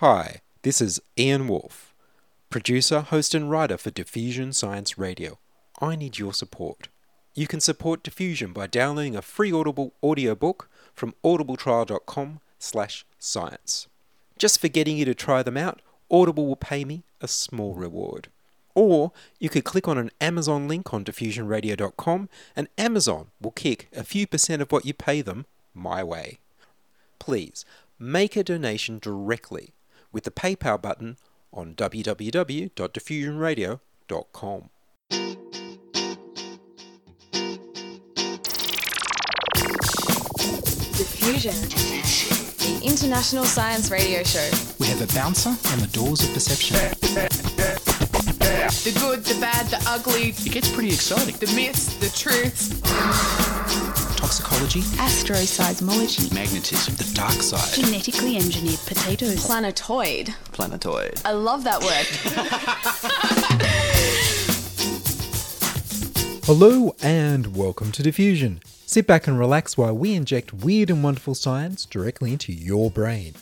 Hi, this is Ian Wolfe, producer, host and writer for Diffusion Science Radio. I need your support. You can support Diffusion by downloading a free Audible audiobook from audibletrial.com/science. Just for getting you to try them out, Audible will pay me a small reward. Or you could click on an Amazon link on diffusionradio.com and Amazon will kick a few % of what you pay them my way. Please, make a donation directly with the PayPal button on www.diffusionradio.com. Diffusion, the international science radio show. We have a bouncer on the doors of perception. The good, the bad, the ugly. It gets pretty exciting. The myths, the truths. Toxicology. Astroseismology. Magnetism. The dark side. Genetically engineered potatoes. Planetoid. Planetoid. I love that word. Hello and welcome to Diffusion. Sit back and relax while we inject weird and wonderful science directly into your brain.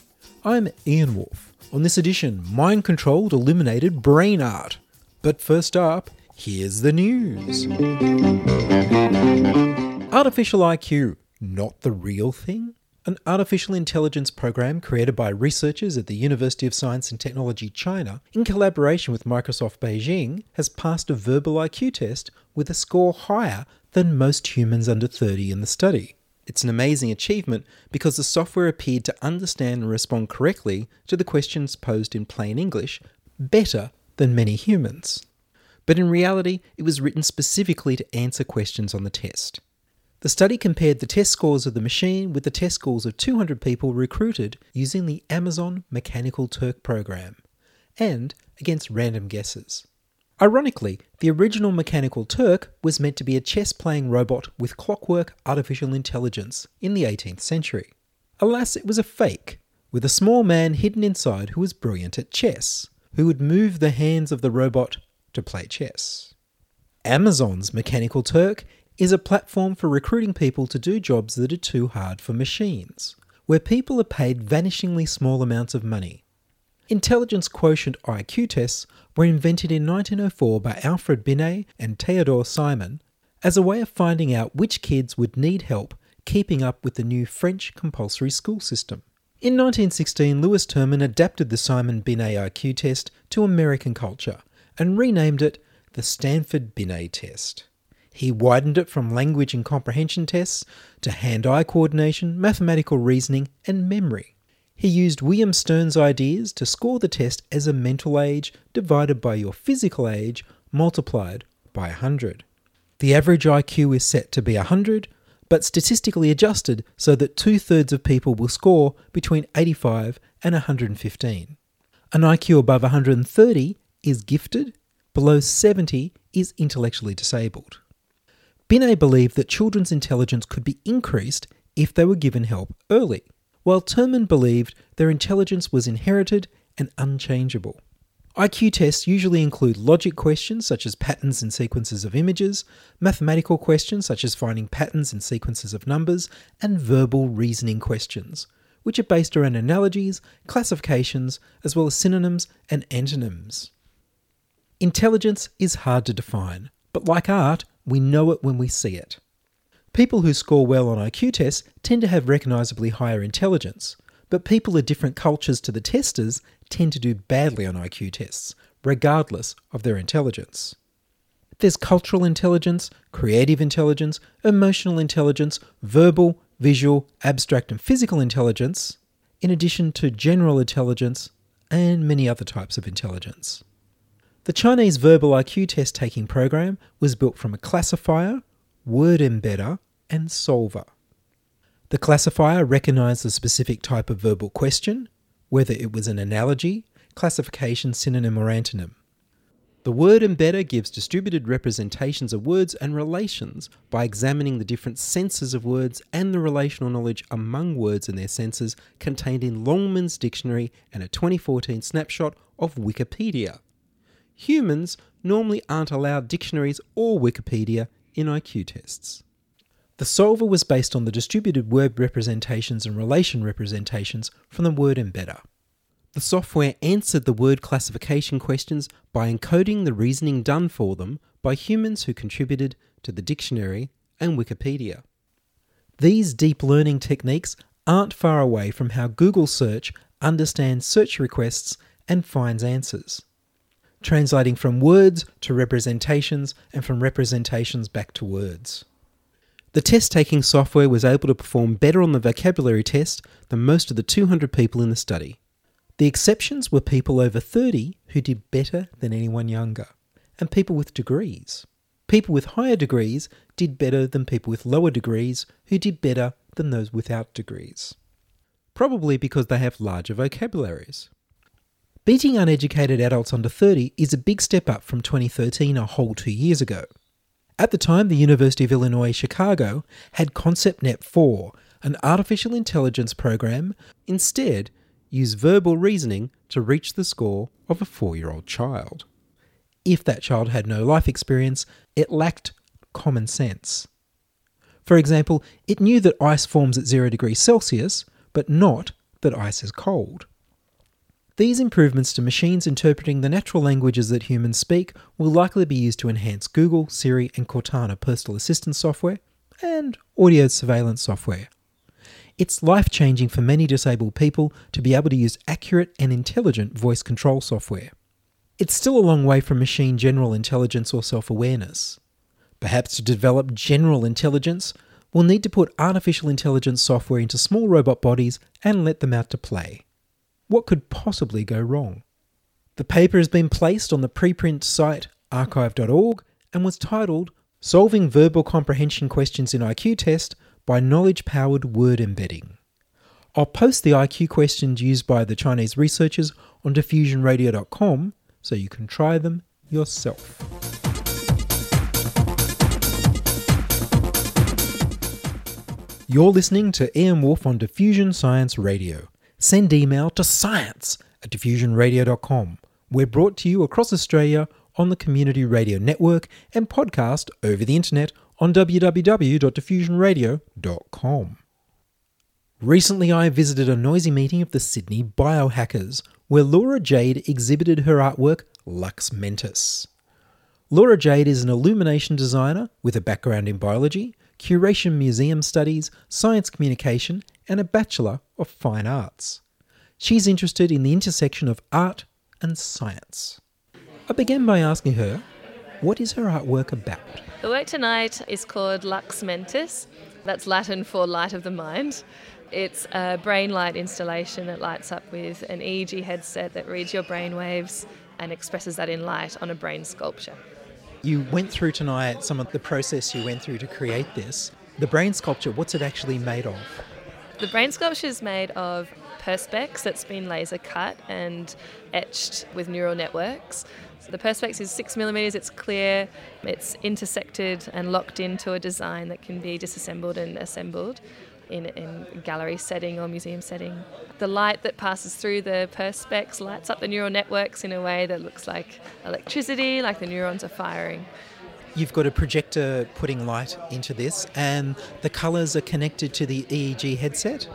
I'm Ian Wolfe. On this edition, mind-controlled illuminated brain art. But first up, here's the news. Artificial IQ, not the real thing? An artificial intelligence program created by researchers at the University of Science and Technology China in collaboration with Microsoft Beijing has passed a verbal IQ test with a score higher than most humans under 30 in the study. It's an amazing achievement because the software appeared to understand and respond correctly to the questions posed in plain English better than many humans. But in reality, it was written specifically to answer questions on the test. The study compared the test scores of the machine with the test scores of 200 people recruited using the Amazon Mechanical Turk program, and against random guesses. Ironically, the original Mechanical Turk was meant to be a chess-playing robot with clockwork artificial intelligence in the 18th century. Alas, it was a fake, with a small man hidden inside who was brilliant at chess, who would move the hands of the robot to play chess. Amazon's Mechanical Turk is a platform for recruiting people to do jobs that are too hard for machines, where people are paid vanishingly small amounts of money. Intelligence quotient IQ tests were invented in 1904 by Alfred Binet and Theodore Simon as a way of finding out which kids would need help keeping up with the new French compulsory school system. In 1916, Lewis Terman adapted the Simon-Binet IQ test to American culture and renamed it the Stanford Binet test. He widened it from language and comprehension tests to hand-eye coordination, mathematical reasoning, and memory. He used William Stern's ideas to score the test as a mental age divided by your physical age multiplied by 100. The average IQ is set to be 100, but statistically adjusted so that two-thirds of people will score between 85 and 115. An IQ above 130 is gifted, below 70 is intellectually disabled. Binet believed that children's intelligence could be increased if they were given help early, while Terman believed their intelligence was inherited and unchangeable. IQ tests usually include logic questions such as patterns and sequences of images, mathematical questions such as finding patterns and sequences of numbers, and verbal reasoning questions, which are based around analogies, classifications, as well as synonyms and antonyms. Intelligence is hard to define, but like art, we know it when we see it. People who score well on IQ tests tend to have recognisably higher intelligence, but people of different cultures to the testers tend to do badly on IQ tests, regardless of their intelligence. There's cultural intelligence, creative intelligence, emotional intelligence, verbal, visual, abstract and physical intelligence, in addition to general intelligence and many other types of intelligence. The Chinese verbal IQ test taking program was built from a classifier, word embedder and solver. The classifier recognised a specific type of verbal question, whether it was an analogy, classification, synonym or antonym. The word embedder gives distributed representations of words and relations by examining the different senses of words and the relational knowledge among words and their senses contained in Longman's dictionary and a 2014 snapshot of Wikipedia. Humans normally aren't allowed dictionaries or Wikipedia in IQ tests. The solver was based on the distributed word representations and relation representations from the word embedder. The software answered the word classification questions by encoding the reasoning done for them by humans who contributed to the dictionary and Wikipedia. These deep learning techniques aren't far away from how Google Search understands search requests and finds answers, translating from words to representations and from representations back to words. The test-taking software was able to perform better on the vocabulary test than most of the 200 people in the study. The exceptions were people over 30 who did better than anyone younger, and people with degrees. People with higher degrees did better than people with lower degrees who did better than those without degrees, probably because they have larger vocabularies. Beating uneducated adults under 30 is a big step up from 2013, a whole 2 years ago. At the time, the University of Illinois, Chicago had ConceptNet4, an artificial intelligence program, instead use verbal reasoning to reach the score of a 4-year-old child. If that child had no life experience, it lacked common sense. For example, it knew that ice forms at 0 degrees Celsius, but not that ice is cold. These improvements to machines interpreting the natural languages that humans speak will likely be used to enhance Google, Siri and Cortana personal assistant software and audio surveillance software. It's life-changing for many disabled people to be able to use accurate and intelligent voice control software. It's still a long way from machine general intelligence or self-awareness. Perhaps to develop general intelligence, we'll need to put artificial intelligence software into small robot bodies and let them out to play. What could possibly go wrong? The paper has been placed on the preprint site archive.org and was titled Solving Verbal Comprehension Questions in IQ Test by Knowledge-Powered Word Embedding. I'll post the IQ questions used by the Chinese researchers on diffusionradio.com so you can try them yourself. You're listening to Ian Wolfe on Diffusion Science Radio. Send email to science@diffusionradio.com. We're brought to you across Australia on the Community Radio Network and podcast over the internet on www.diffusionradio.com. Recently I visited a noisy meeting of the Sydney Biohackers, where Laura Jade exhibited her artwork, Lux Mentis. Laura Jade is an illumination designer with a background in biology, curation museum studies, science communication, and a Bachelor of Fine Arts. She's interested in the intersection of art and science. I began by asking her, what is her artwork about? The work tonight is called Lux Mentis. That's Latin for light of the mind. It's a brain light installation that lights up with an EEG headset that reads your brain waves and expresses that in light on a brain sculpture. You went through tonight some of the process you went through to create this. The brain sculpture, what's it actually made of? The brain sculpture is made of perspex that's been laser cut and etched with neural networks. So the perspex is 6 millimetres, it's clear, it's intersected and locked into a design that can be disassembled and assembled in a gallery setting or museum setting. The light that passes through the perspex lights up the neural networks in a way that looks like electricity, like the neurons are firing. You've got a projector putting light into this, and the colours are connected to the EEG headset?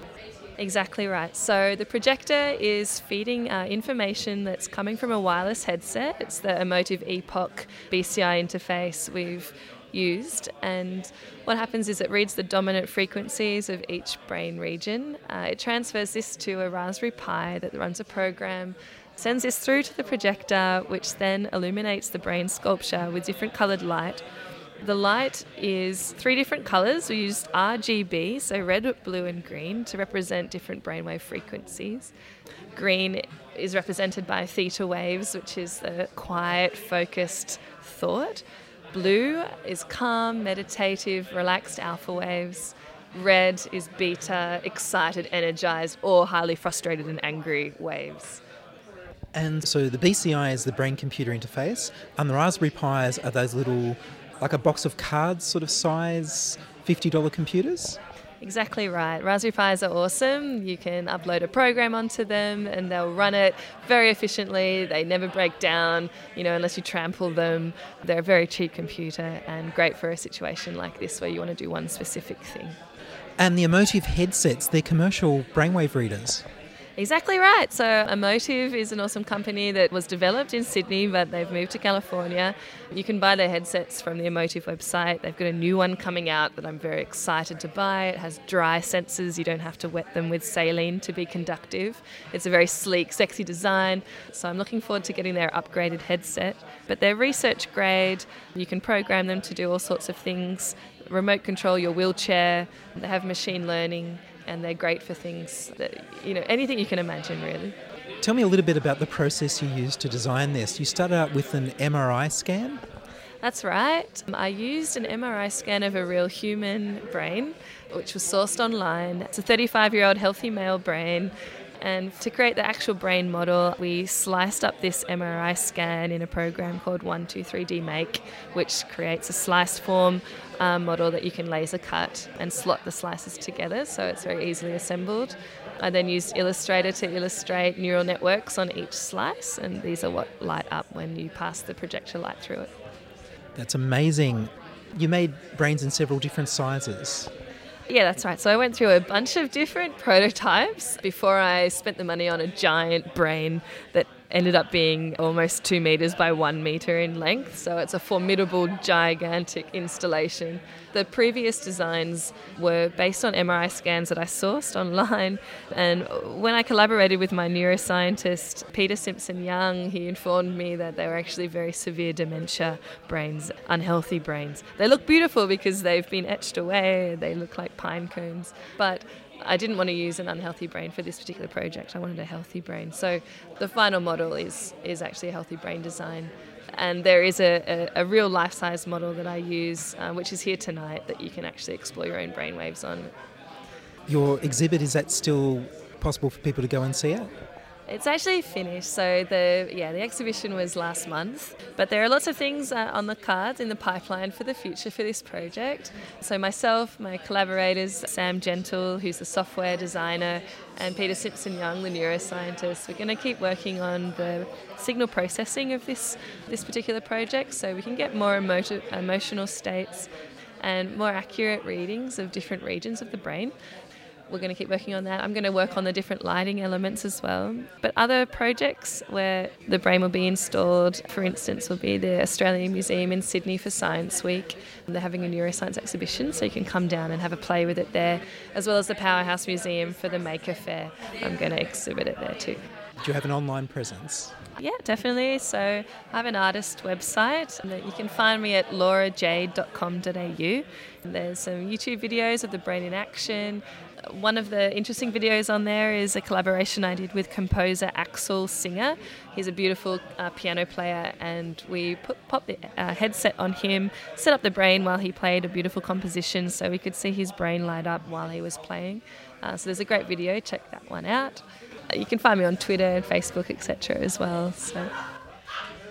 Exactly right. So the projector is feeding information that's coming from a wireless headset. It's the Emotiv EPOC BCI interface we've used, and what happens is it reads the dominant frequencies of each brain region. It transfers this to a Raspberry Pi that runs a program, sends this through to the projector, which then illuminates the brain sculpture with different coloured light. The light is 3 different colours. We used RGB, so red, blue and green, to represent different brainwave frequencies. Green is represented by theta waves, which is the quiet, focused thought. Blue is calm, meditative, relaxed alpha waves. Red is beta, excited, energised, or highly frustrated and angry waves. And so the BCI is the brain-computer interface, and the Raspberry Pis are those little, like a box of cards sort of size, $50 computers? Exactly right. Raspberry Pis are awesome. You can upload a program onto them and they'll run it very efficiently. They never break down, unless you trample them. They're a very cheap computer and great for a situation like this where you want to do one specific thing. And the Emotiv headsets, they're commercial brainwave readers. Exactly right. So Emotiv is an awesome company that was developed in Sydney, but they've moved to California. You can buy their headsets from the Emotiv website. They've got a new one coming out that I'm very excited to buy. It has dry sensors. You don't have to wet them with saline to be conductive. It's a very sleek, sexy design. So I'm looking forward to getting their upgraded headset. But they're research grade. You can program them to do all sorts of things. Remote control your wheelchair. They have machine learning. And they're great for things that, you know, anything you can imagine, really. Tell me a little bit about the process you used to design this. You started out with an MRI scan? That's right. I used an MRI scan of a real human brain, which was sourced online. It's a 35-year-old healthy male brain. And to create the actual brain model, we sliced up this MRI scan in a program called 123D Make, which creates a slice form model that you can laser cut and slot the slices together, so it's very easily assembled. I then used Illustrator to illustrate neural networks on each slice, and these are what light up when you pass the projector light through it. That's amazing. You made brains in several different sizes. Yeah, that's right. So I went through a bunch of different prototypes before I spent the money on a giant brain that ended up being almost 2 meters by 1 meter in length. So it's a formidable, gigantic installation. The previous designs were based on MRI scans that I sourced online. And when I collaborated with my neuroscientist, Peter Simpson-Young, he informed me that they were actually very severe dementia brains, unhealthy brains. They look beautiful because they've been etched away. They look like pine cones. But I didn't want to use an unhealthy brain for this particular project. I wanted a healthy brain. So the final model is actually a healthy brain design. And there is a real life-size model that I use, which is here tonight, that you can actually explore your own brainwaves on. Your exhibit, is that still possible for people to go and see it? It's actually finished, so the exhibition was last month, but there are lots of things on the cards in the pipeline for the future for this project. So myself, my collaborators, Sam Gentle, who's the software designer, and Peter Simpson-Young, the neuroscientist, we're going to keep working on the signal processing of this particular project so we can get more emotional states and more accurate readings of different regions of the brain. We're going to keep working on that. I'm going to work on the different lighting elements as well. But other projects where the brain will be installed, for instance, will be the Australian Museum in Sydney for Science Week. And they're having a neuroscience exhibition, so you can come down and have a play with it there, as well as the Powerhouse Museum for the Maker Fair. I'm going to exhibit it there too. Do you have an online presence? Yeah, definitely. So I have an artist website that you can find me at laurajade.com.au. There's some YouTube videos of the brain in action. One of the interesting videos on there is a collaboration I did with composer Axel Singer. He's a beautiful piano player, and we popped the headset on him, set up the brain while he played a beautiful composition so we could see his brain light up while he was playing. So there's a great video. Check that one out. You can find me on Twitter and Facebook, etc. as well.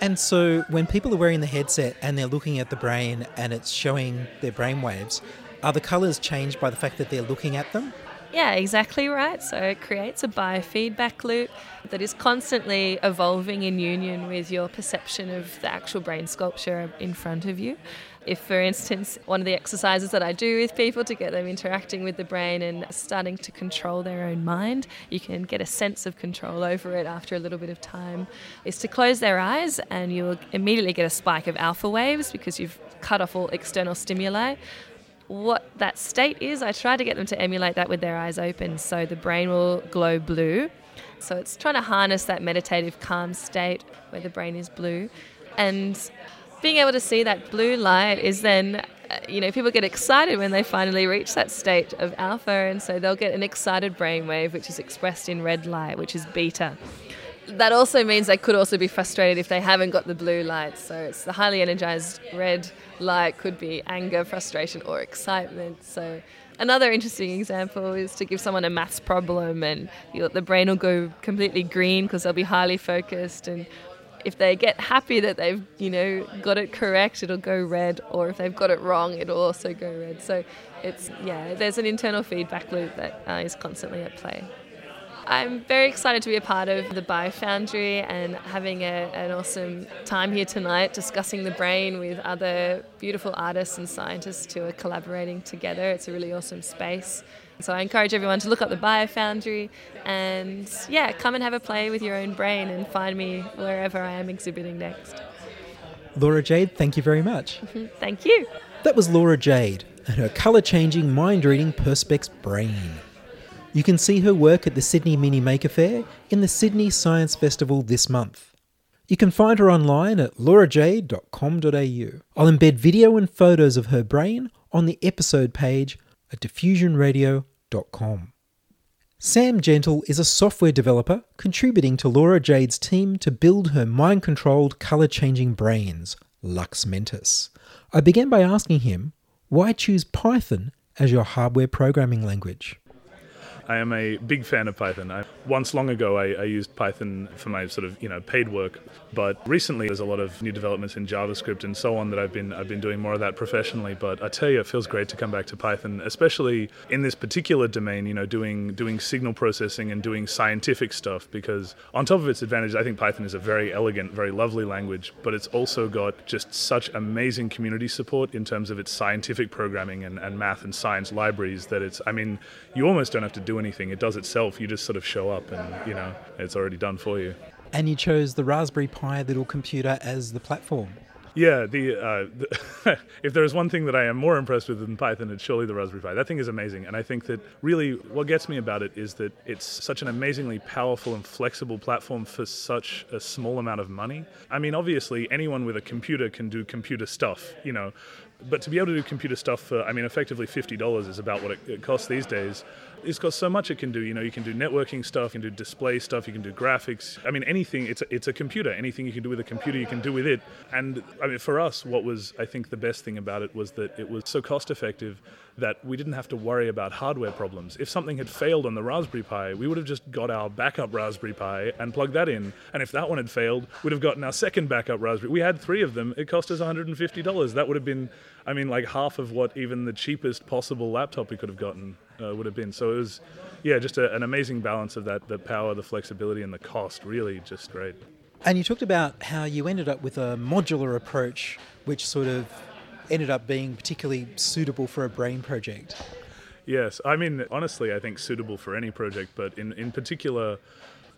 And so when people are wearing the headset and they're looking at the brain and it's showing their brain waves, are the colours changed by the fact that they're looking at them? Yeah, exactly right. So it creates a biofeedback loop that is constantly evolving in union with your perception of the actual brain sculpture in front of you. If, for instance, one of the exercises that I do with people to get them interacting with the brain and starting to control their own mind, you can get a sense of control over it after a little bit of time, is to close their eyes and you will immediately get a spike of alpha waves because you've cut off all external stimuli. What that state is, I try to get them to emulate that with their eyes open, so the brain will glow blue. So it's trying to harness that meditative calm state where the brain is blue. And being able to see that blue light is then, people get excited when they finally reach that state of alpha, and so they'll get an excited brainwave, which is expressed in red light, which is beta. That also means they could also be frustrated if they haven't got the blue light. So it's the highly energized red light could be anger, frustration, or excitement. So another interesting example is to give someone a maths problem and the brain will go completely green because they'll be highly focused. And if they get happy that they've, got it correct, it'll go red. Or if they've got it wrong, it'll also go red. So it's, there's an internal feedback loop that is constantly at play. I'm very excited to be a part of the BioFoundry and having an awesome time here tonight discussing the brain with other beautiful artists and scientists who are collaborating together. It's a really awesome space. So I encourage everyone to look up the BioFoundry and, yeah, come and have a play with your own brain and find me wherever I am exhibiting next. Laura Jade, thank you very much. Thank you. That was Laura Jade and her colour-changing, mind-reading Perspex brain. You can see her work at the Sydney Mini Maker Fair in the Sydney Science Festival this month. You can find her online at laurajade.com.au. I'll embed video and photos of her brain on the episode page at diffusionradio.com. Sam Gentle is a software developer contributing to Laura Jade's team to build her mind-controlled, colour-changing brains, Lux Mentis. I began by asking him, why choose Python as your hardware programming language? I am a big fan of Python. Once long ago, I used Python for my sort of, paid work. But recently, there's a lot of new developments in JavaScript and so on that I've been doing more of that professionally. But I tell you, it feels great to come back to Python, especially in this particular domain, doing signal processing and doing scientific stuff. Because on top of its advantages, I think Python is a very elegant, very lovely language. But it's also got just such amazing community support in terms of its scientific programming and math and science libraries that you almost don't have to do anything. It does itself. You just sort of show up and, it's already done for you. And you chose the Raspberry Pi little computer as the platform. Yeah, the if there is one thing that I am more impressed with than Python, it's surely the Raspberry Pi. That thing is amazing, and I think that really what gets me about it is that it's such an amazingly powerful and flexible platform for such a small amount of money. Obviously, anyone with a computer can do computer stuff, but to be able to do computer stuff for, effectively $50 is about what it costs these days. It's got so much it can do. You can do networking stuff, you can do display stuff, you can do graphics. Anything. It's a computer. Anything you can do with a computer, you can do with it. And for us, what was, I think, the best thing about it was that it was so cost-effective that we didn't have to worry about hardware problems. If something had failed on the Raspberry Pi, we would have just got our backup Raspberry Pi and plugged that in. And if that one had failed, we'd have gotten our second backup Raspberry. We had three of them. It cost us $150. That would have been, half of what even the cheapest possible laptop we could have gotten would have been. So it was, just an amazing balance of that, the power, the flexibility, and the cost. Really just great. And you talked about how you ended up with a modular approach, which sort of ended up being particularly suitable for a brain project. Yes, honestly, I think suitable for any project, but in particular,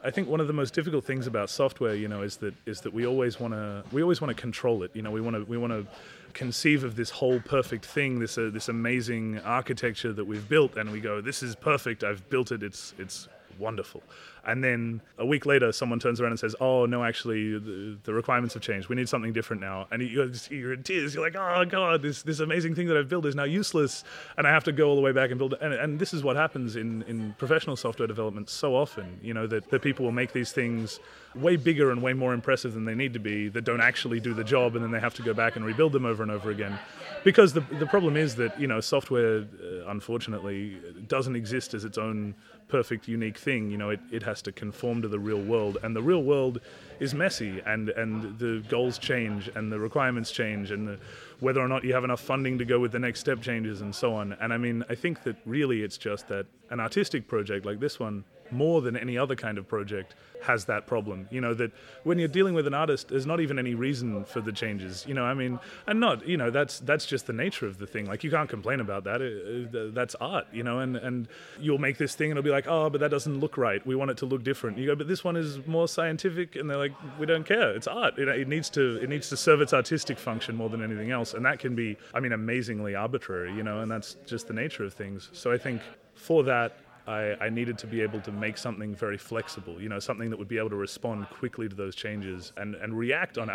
I think one of the most difficult things about software, is that we always want to control it. We want to conceive of this whole perfect thing, this amazing architecture that we've built, and we go, this is perfect. I've built it. It's wonderful. And then a week later, someone turns around and says, oh, no, actually, the requirements have changed. We need something different now. And you're in tears. You're like, oh, God, this amazing thing that I've built is now useless. And I have to go all the way back and build it. And this is what happens in professional software development so often, that people will make these things way bigger and way more impressive than they need to be that don't actually do the job. And then they have to go back and rebuild them over and over again. Because the problem is that, software, unfortunately, doesn't exist as its own perfect, unique thing. It has to conform to the real world, and the real world is messy, and the goals change, and the requirements change, and whether or not you have enough funding to go with the next step changes, and so on. And I think that really it's just that an artistic project like this one, more than any other kind of project, has that problem. That when you're dealing with an artist, there's not even any reason for the changes. And not, that's just the nature of the thing. Like, you can't complain about that. That's art, and you'll make this thing and it'll be like, oh, but that doesn't look right. We want it to look different. You go, but this one is more scientific, and they're like, we don't care. It's art. It needs to serve its artistic function more than anything else. And that can be, amazingly arbitrary, and that's just the nature of things. So I think for that, I needed to be able to make something very flexible, something that would be able to respond quickly to those changes and react on.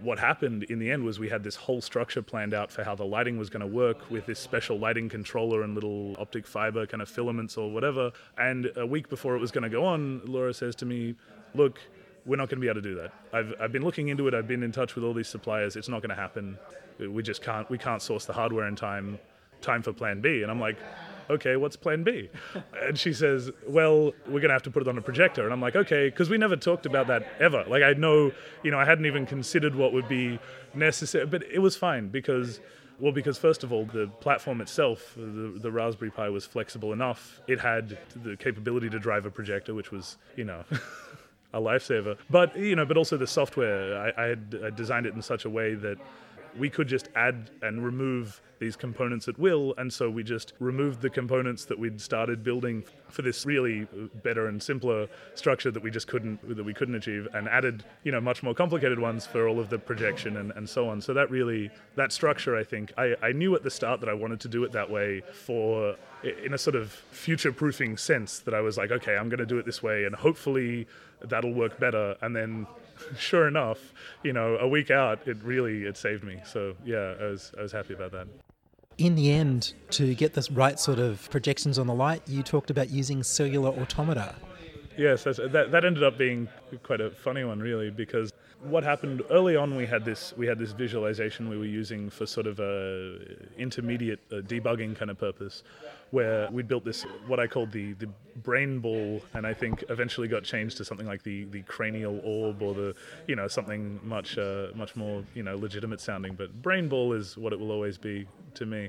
What happened in the end was we had this whole structure planned out for how the lighting was going to work with this special lighting controller and little optic fiber kind of filaments or whatever. And a week before it was going to go on, Laura says to me, look, we're not going to be able to do that. I've been looking into it. I've been in touch with all these suppliers. It's not going to happen. We just can't. We can't source the hardware in time. Time for plan B. And I'm like, okay, what's plan B? And she says, well, we're going to have to put it on a projector. And I'm like, okay, because we never talked about that ever. Like, I know, I hadn't even considered what would be necessary, but it was fine because first of all, the platform itself, the Raspberry Pi, was flexible enough. It had the capability to drive a projector, which was, a lifesaver. But also the software, I designed it in such a way that we could just add and remove these components at will, and so we just removed the components that we'd started building for this really better and simpler structure that we couldn't achieve, and added, you know, much more complicated ones for all of the projection and so on. So that structure, I think, I knew at the start that I wanted to do it that way in a sort of future-proofing sense, that I was like, okay, I'm going to do it this way, and hopefully that'll work better. And then, sure enough, you know, a week out, it saved me. So yeah, I was happy about that. In the end, to get this right sort of projections on the light, you talked about using cellular automata. Yes, that ended up being quite a funny one, really, because what happened early on, we had this visualization we were using for sort of a intermediate debugging kind of purpose, where we built this, what I called the brain ball, and I think eventually got changed to something like the cranial orb, or the, you know, something much more, you know, legitimate sounding. But brain ball is what it will always be to me,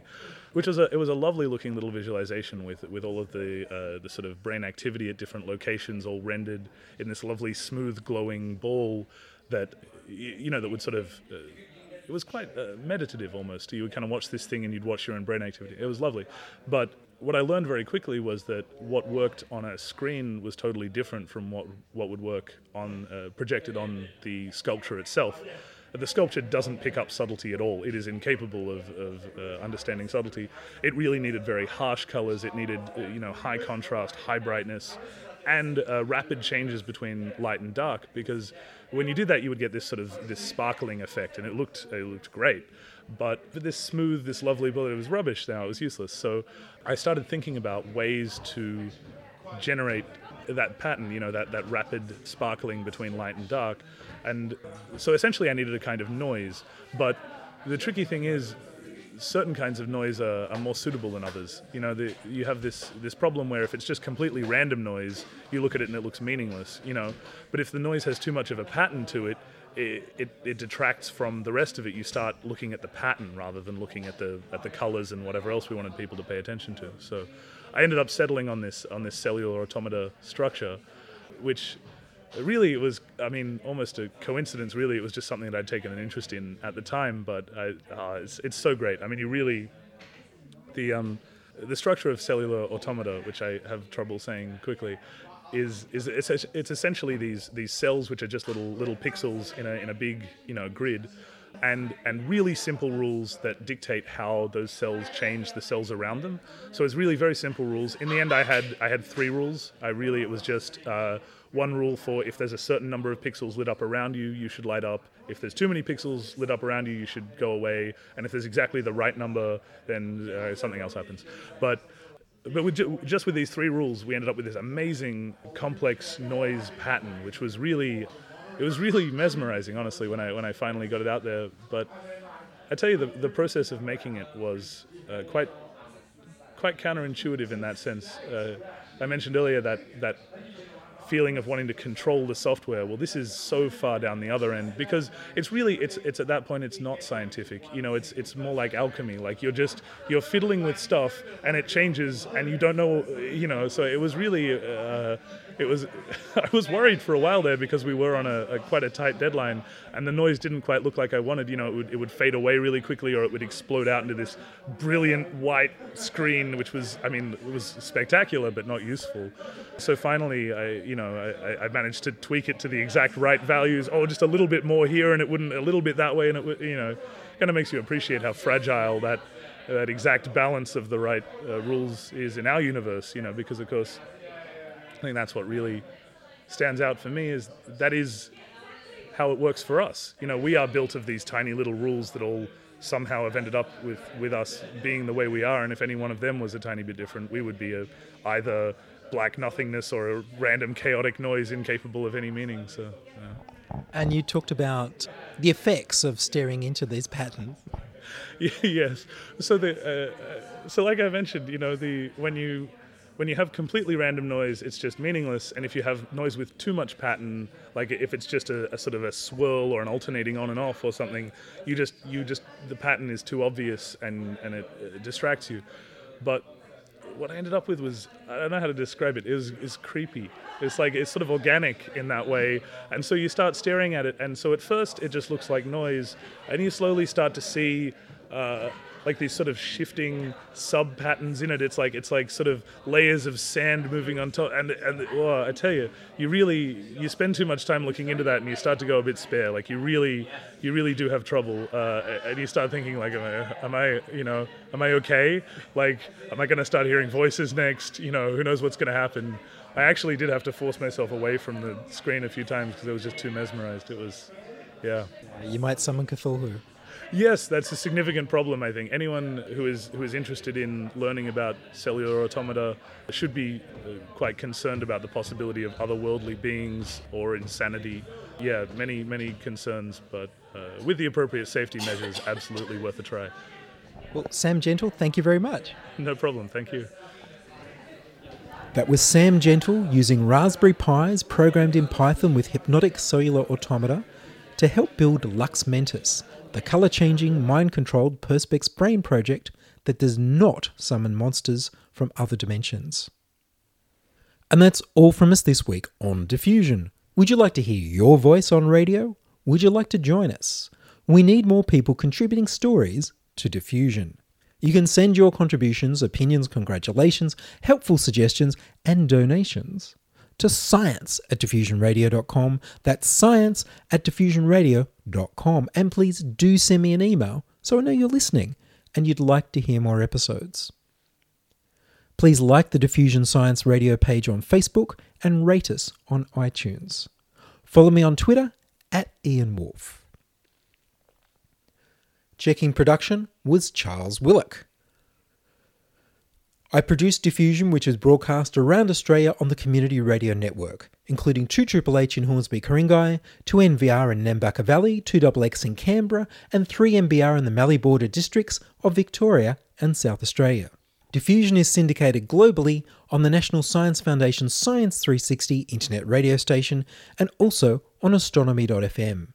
which was it was a lovely looking little visualization with all of the sort of brain activity at different locations, all rendered in this lovely smooth glowing ball that, you know, that would sort of it was quite meditative almost. You would kind of watch this thing and you'd watch your own brain activity. It was lovely. But what I learned very quickly was that what worked on a screen was totally different from what would work on projected on the sculpture itself. The sculpture doesn't pick up subtlety at all. It is incapable of understanding subtlety. It really needed very harsh colors. It needed high contrast, high brightness, and rapid changes between light and dark, because when you did that, you would get this sort of this sparkling effect, and it looked great. But for this smooth, this lovely bullet, it was rubbish now, it was useless. So I started thinking about ways to generate that pattern, you know, that rapid sparkling between light and dark. And so essentially I needed a kind of noise. But the tricky thing is, certain kinds of noise are more suitable than others. You know, you have this problem where if it's just completely random noise, you look at it and it looks meaningless, you know. But if the noise has too much of a pattern to it, it detracts from the rest of it. You start looking at the pattern rather than looking at the colors and whatever else we wanted people to pay attention to. So I ended up settling on this cellular automata structure, which really, it was, I mean, almost a coincidence, really. It was just something that I'd taken an interest in at the time, but it's so great. I mean, you really, the structure of cellular automata, which I have trouble saying quickly, it's essentially these cells which are just little pixels in a big, you know, grid, and really simple rules that dictate how those cells change the cells around them. So it's really very simple rules. In the end, I had three rules. It was just one rule for if there's a certain number of pixels lit up around you, you should light up. If there's too many pixels lit up around you, you should go away. And if there's exactly the right number, then something else happens. But just with these three rules, we ended up with this amazing complex noise pattern, which was really... It was really mesmerising, honestly, when I finally got it out there. But I tell you, the process of making it was quite counterintuitive in that sense. I mentioned earlier that feeling of wanting to control the software. Well, this is so far down the other end, because it's at that point it's not scientific. You know, it's more like alchemy. Like you're fiddling with stuff and it changes and you don't know. You know, so it was really. I was worried for a while there, because we were on a quite a tight deadline, and the noise didn't quite look like I wanted. You know, it would fade away really quickly, or it would explode out into this brilliant white screen, which was, I mean, it was spectacular but not useful. So finally, I managed to tweak it to the exact right values. Oh, just a little bit more here, and it wouldn't. A little bit that way, and it would. You know, kind of makes you appreciate how fragile that exact balance of the right rules is in our universe. You know, because of course. I think that's what really stands out for me, is that is how it works for us. You know, we are built of these tiny little rules that all somehow have ended up with us being the way we are, and if any one of them was a tiny bit different, we would be either black nothingness or a random chaotic noise incapable of any meaning. So, yeah. And you talked about the effects of staring into these patterns. Yes. So so like I mentioned, you know, when you have completely random noise, it's just meaningless. And if you have noise with too much pattern, like if it's just a sort of a swirl or an alternating on and off or something, you just the pattern is too obvious and it distracts you. But what I ended up with was, I don't know how to describe it, is creepy. It's like, it's sort of organic in that way. And so you start staring at it. And so at first it just looks like noise. And you slowly start to see like these sort of shifting sub patterns in it. It's like sort of layers of sand moving on top. And oh, I tell you, you spend too much time looking into that and you start to go a bit spare. Like you really do have trouble. And you start thinking like, am I okay? Like, am I going to start hearing voices next? You know, who knows what's going to happen? I actually did have to force myself away from the screen a few times because I was just too mesmerized. It was, yeah. You might summon Cthulhu. Yes, that's a significant problem, I think. Anyone who is interested in learning about cellular automata should be quite concerned about the possibility of otherworldly beings or insanity. Yeah, many, many concerns, but with the appropriate safety measures, absolutely worth a try. Well, Sam Gentle, thank you very much. No problem, thank you. That was Sam Gentle using Raspberry Pis programmed in Python with hypnotic cellular automata to help build Lux Mentis, the colour-changing, mind-controlled Perspex brain project that does not summon monsters from other dimensions. And that's all from us this week on Diffusion. Would you like to hear your voice on radio? Would you like to join us? We need more people contributing stories to Diffusion. You can send your contributions, opinions, congratulations, helpful suggestions and donations to science@diffusionradio.com. That's science@diffusionradio.com. And please do send me an email so I know you're listening and you'd like to hear more episodes. Please like the Diffusion Science Radio page on Facebook and rate us on iTunes. Follow me on Twitter @IanWolfe. Checking production was Charles Willock. I produce Diffusion, which is broadcast around Australia on the Community Radio Network, including 2HHH in Hornsby, Coringai, 2NVR in Nambucca Valley, 2XX in Canberra, and 3MBR in the Mallee Border districts of Victoria and South Australia. Diffusion is syndicated globally on the National Science Foundation's Science 360 internet radio station and also on astronomy.fm.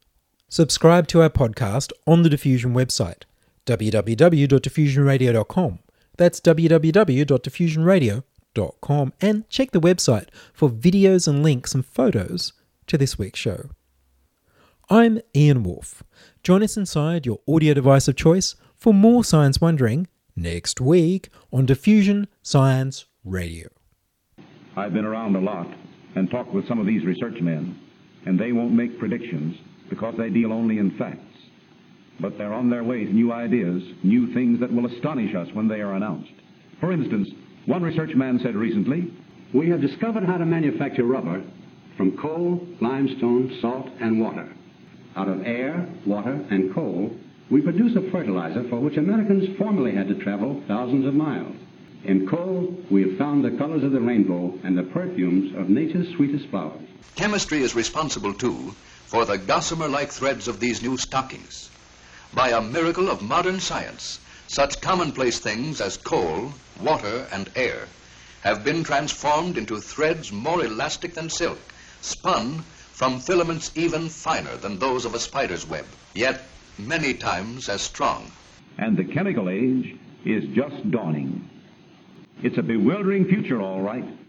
Subscribe to our podcast on the Diffusion website, www.diffusionradio.com. That's www.diffusionradio.com, and check the website for videos and links and photos to this week's show. I'm Ian Wolfe. Join us inside your audio device of choice for more science wondering next week on Diffusion Science Radio. I've been around a lot and talked with some of these research men, and they won't make predictions because they deal only in facts. But they're on their way to new ideas, new things that will astonish us when they are announced. For instance, one research man said recently, "We have discovered how to manufacture rubber from coal, limestone, salt, and water. Out of air, water, and coal, we produce a fertilizer for which Americans formerly had to travel thousands of miles. In coal, we have found the colors of the rainbow and the perfumes of nature's sweetest flowers." Chemistry is responsible, too, for the gossamer-like threads of these new stockings. By a miracle of modern science, such commonplace things as coal, water, and air have been transformed into threads more elastic than silk, spun from filaments even finer than those of a spider's web, yet many times as strong. And the chemical age is just dawning. It's a bewildering future, all right.